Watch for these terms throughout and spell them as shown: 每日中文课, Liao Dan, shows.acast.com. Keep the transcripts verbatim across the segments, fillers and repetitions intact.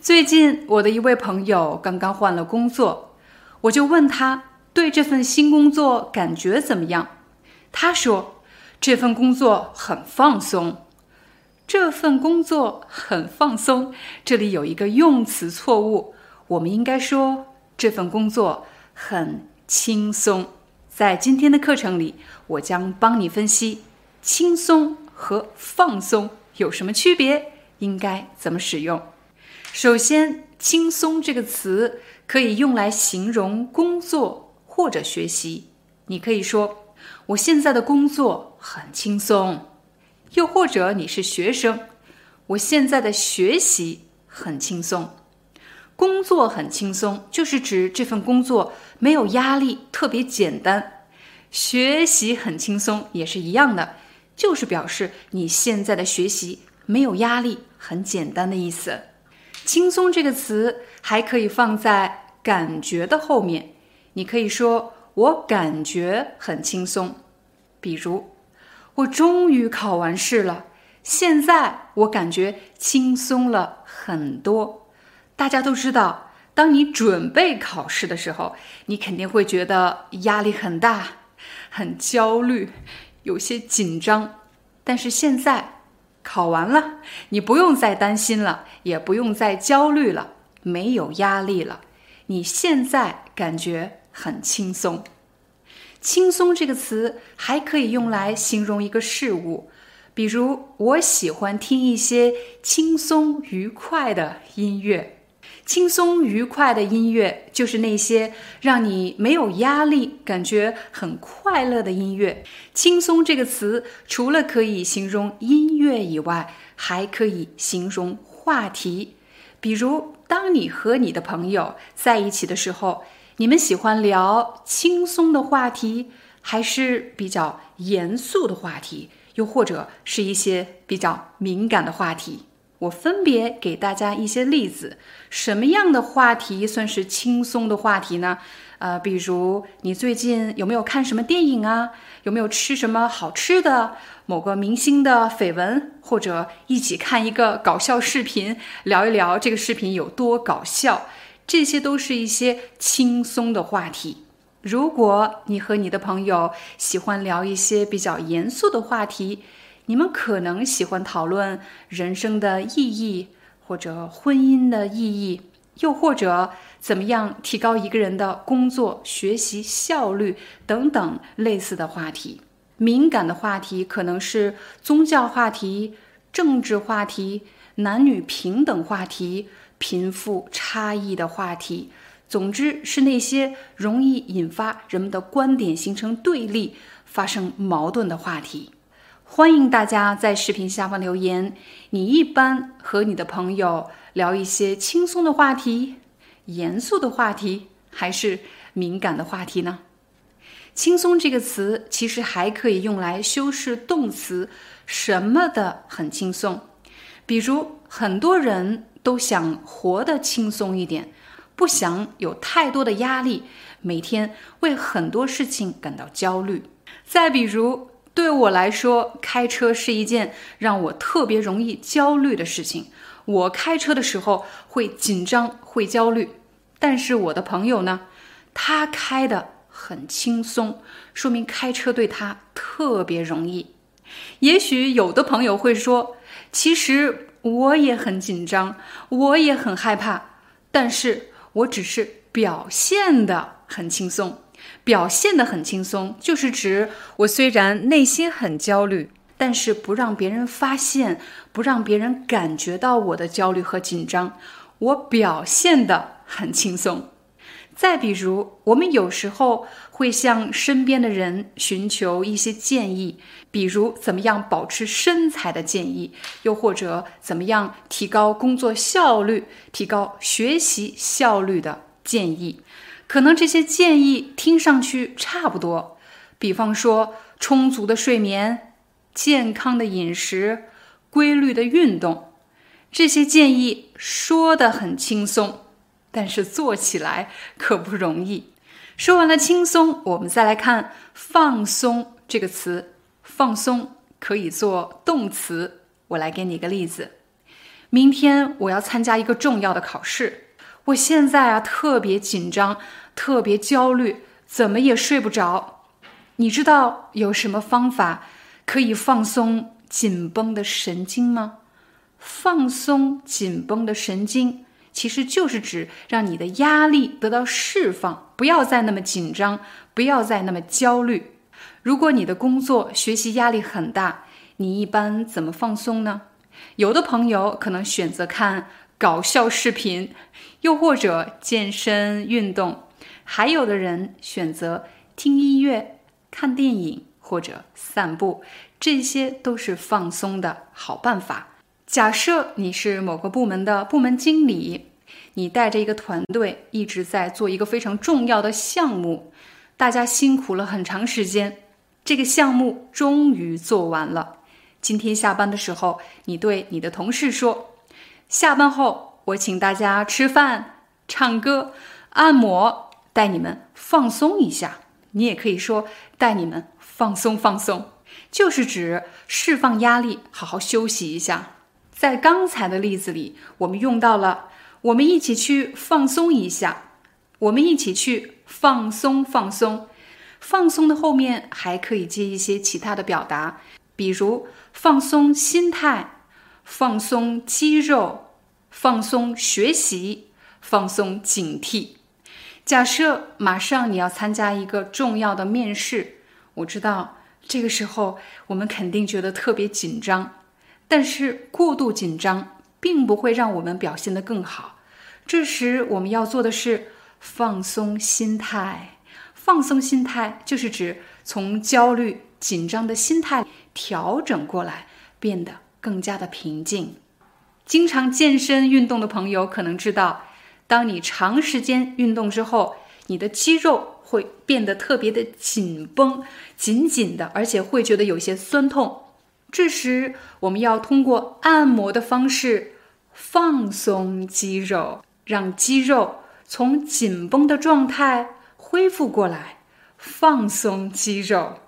最近我的一位朋友刚刚换了工作，我就问他对这份新工作感觉怎么样。他说这份工作很放松。这份工作很放松，这里有一个用词错误，我们应该说这份工作很轻松。在今天的课程里，我将帮你分析轻松和放松有什么区别，应该怎么使用。首先，轻松这个词可以用来形容工作或者学习。你可以说我现在的工作很轻松，又或者你是学生，我现在的学习很轻松。工作很轻松就是指这份工作没有压力，特别简单。学习很轻松也是一样的，就是表示你现在的学习没有压力，很简单的意思。轻松这个词还可以放在感觉的后面，你可以说我感觉很轻松。比如，我终于考完试了，现在我感觉轻松了很多。大家都知道，当你准备考试的时候，你肯定会觉得压力很大，很焦虑，有些紧张。但是现在考完了，你不用再担心了，也不用再焦虑了，没有压力了，你现在感觉很轻松。轻松这个词还可以用来形容一个事物，比如我喜欢听一些轻松愉快的音乐。轻松愉快的音乐就是那些让你没有压力，感觉很快乐的音乐。轻松这个词除了可以形容音乐以外，还可以形容话题。比如当你和你的朋友在一起的时候，你们喜欢聊轻松的话题，还是比较严肃的话题，又或者是一些比较敏感的话题。我分别给大家一些例子，什么样的话题算是轻松的话题呢？呃，比如你最近有没有看什么电影啊？有没有吃什么好吃的？某个明星的绯闻，或者一起看一个搞笑视频，聊一聊这个视频有多搞笑，这些都是一些轻松的话题。如果你和你的朋友喜欢聊一些比较严肃的话题，你们可能喜欢讨论人生的意义，或者婚姻的意义，又或者怎么样提高一个人的工作、学习效率等等类似的话题。敏感的话题可能是宗教话题、政治话题、男女平等话题、贫富差异的话题，总之是那些容易引发人们的观点形成对立、发生矛盾的话题。欢迎大家在视频下方留言，你一般和你的朋友聊一些轻松的话题、严肃的话题，还是敏感的话题呢？轻松这个词其实还可以用来修饰动词什么的很轻松。比如很多人都想活得轻松一点，不想有太多的压力，每天为很多事情感到焦虑。再比如对我来说，开车是一件让我特别容易焦虑的事情。我开车的时候会紧张，会焦虑。但是我的朋友呢，他开得很轻松，说明开车对他特别容易。也许有的朋友会说，其实我也很紧张，我也很害怕，但是我只是表现得很轻松。表现得很轻松就是指我虽然内心很焦虑，但是不让别人发现，不让别人感觉到我的焦虑和紧张，我表现得很轻松。再比如，我们有时候会向身边的人寻求一些建议，比如怎么样保持身材的建议，又或者怎么样提高工作效率、提高学习效率的建议。可能这些建议听上去差不多，比方说充足的睡眠、健康的饮食、规律的运动，这些建议说得很轻松，但是做起来可不容易。说完了轻松，我们再来看放松这个词。放松可以做动词，我来给你一个例子。明天我要参加一个重要的考试，我现在啊特别紧张，特别焦虑，怎么也睡不着。你知道有什么方法可以放松紧绷的神经吗？放松紧绷的神经其实就是指让你的压力得到释放，不要再那么紧张，不要再那么焦虑。如果你的工作学习压力很大，你一般怎么放松呢？有的朋友可能选择看搞笑视频，又或者健身运动，还有的人选择听音乐、看电影或者散步，这些都是放松的好办法。假设你是某个部门的部门经理，你带着一个团队一直在做一个非常重要的项目，大家辛苦了很长时间，这个项目终于做完了。今天下班的时候，你对你的同事说，下班后我请大家吃饭、唱歌、按摩，带你们放松一下。你也可以说带你们放松放松，就是指释放压力，好好休息一下。在刚才的例子里，我们用到了我们一起去放松一下，我们一起去放松放松。放松的后面还可以接一些其他的表达，比如放松心态、放松肌肉、放松学习、放松警惕。假设马上你要参加一个重要的面试，我知道这个时候我们肯定觉得特别紧张，但是过度紧张并不会让我们表现得更好。这时我们要做的是放松心态。放松心态就是指从焦虑紧张的心态调整过来，变得更加的平静。经常健身运动的朋友可能知道，当你长时间运动之后，你的肌肉会变得特别的紧绷，紧紧的，而且会觉得有些酸痛。这时我们要通过按摩的方式放松肌肉，让肌肉从紧绷的状态恢复过来。放松肌肉，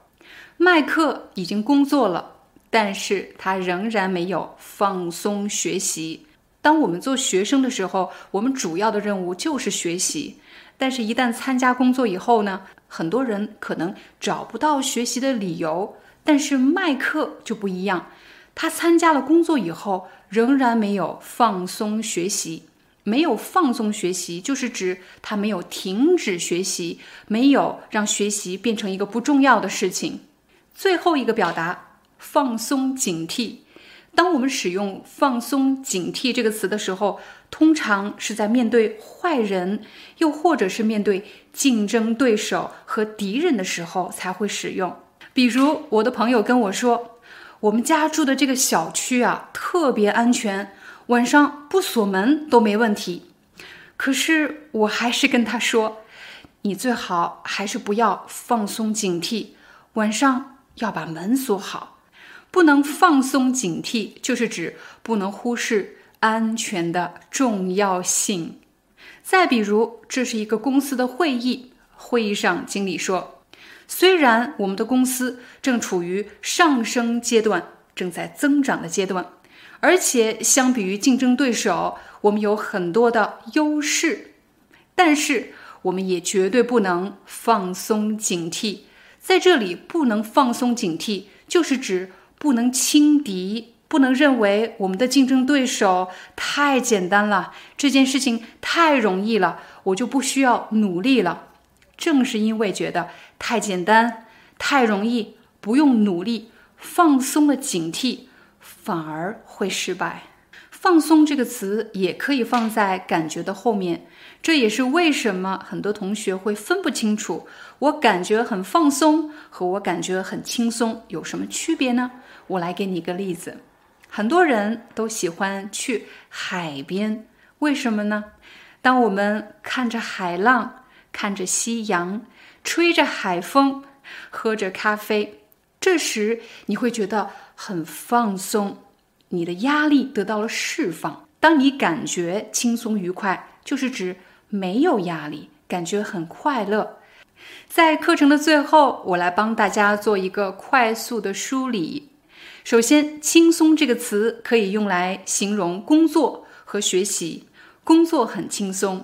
麦克已经工作了，但是他仍然没有放松学习。当我们做学生的时候，我们主要的任务就是学习，但是一旦参加工作以后呢，很多人可能找不到学习的理由。但是麦克就不一样，他参加了工作以后仍然没有放松学习。没有放松学习就是指他没有停止学习，没有让学习变成一个不重要的事情。最后一个表达放松警惕，当我们使用放松警惕这个词的时候，通常是在面对坏人，又或者是面对竞争对手和敌人的时候才会使用。比如我的朋友跟我说，我们家住的这个小区啊特别安全，晚上不锁门都没问题。可是我还是跟他说，你最好还是不要放松警惕，晚上要把门锁好。不能放松警惕就是指不能忽视安全的重要性。再比如，这是一个公司的会议，会议上经理说，虽然我们的公司正处于上升阶段，正在增长的阶段，而且相比于竞争对手，我们有很多的优势，但是我们也绝对不能放松警惕。在这里，不能放松警惕，就是指不能轻敌，不能认为我们的竞争对手太简单了，这件事情太容易了，我就不需要努力了。正是因为觉得太简单、太容易，不用努力，放松了警惕，反而会失败。放松这个词也可以放在感觉的后面，这也是为什么很多同学会分不清楚我感觉很放松和我感觉很轻松有什么区别呢？我来给你一个例子。很多人都喜欢去海边，为什么呢？当我们看着海浪，看着夕阳，吹着海风，喝着咖啡，这时你会觉得很放松，你的压力得到了释放。当你感觉轻松愉快，就是指没有压力，感觉很快乐。在课程的最后，我来帮大家做一个快速的梳理。首先，轻松这个词可以用来形容工作和学习，工作很轻松，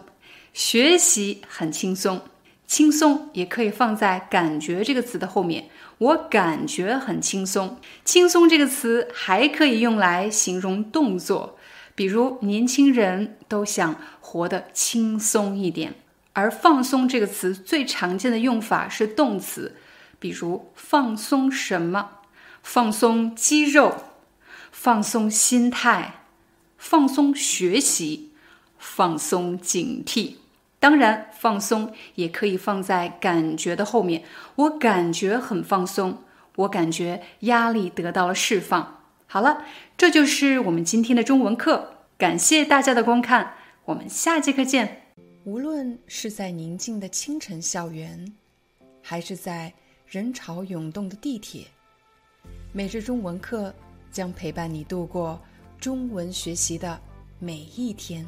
学习很轻松。轻松也可以放在感觉这个词的后面，我感觉很轻松。轻松这个词还可以用来形容动作，比如年轻人都想活得轻松一点。而放松这个词最常见的用法是动词，比如放松什么，放松肌肉，放松心态，放松学习，放松警惕。当然，放松也可以放在感觉的后面，我感觉很放松，我感觉压力得到了释放。好了，这就是我们今天的中文课，感谢大家的观看，我们下节课见。无论是在宁静的清晨校园，还是在人潮涌动的地铁，每日中文课将陪伴你度过中文学习的每一天。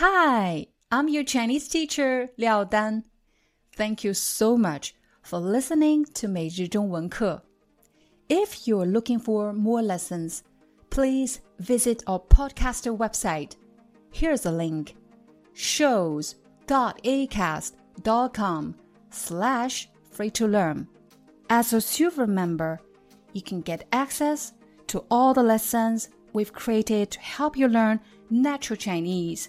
Hi, I'm your Chinese teacher, Liao Dan. Thank you so much for listening to 每日中文课. If you're looking for more lessons, please visit our podcaster website. Here's a link, shows.acast.com slash free to learn. As a super member, you can get access to all the lessons we've created to help you learn natural Chinese.In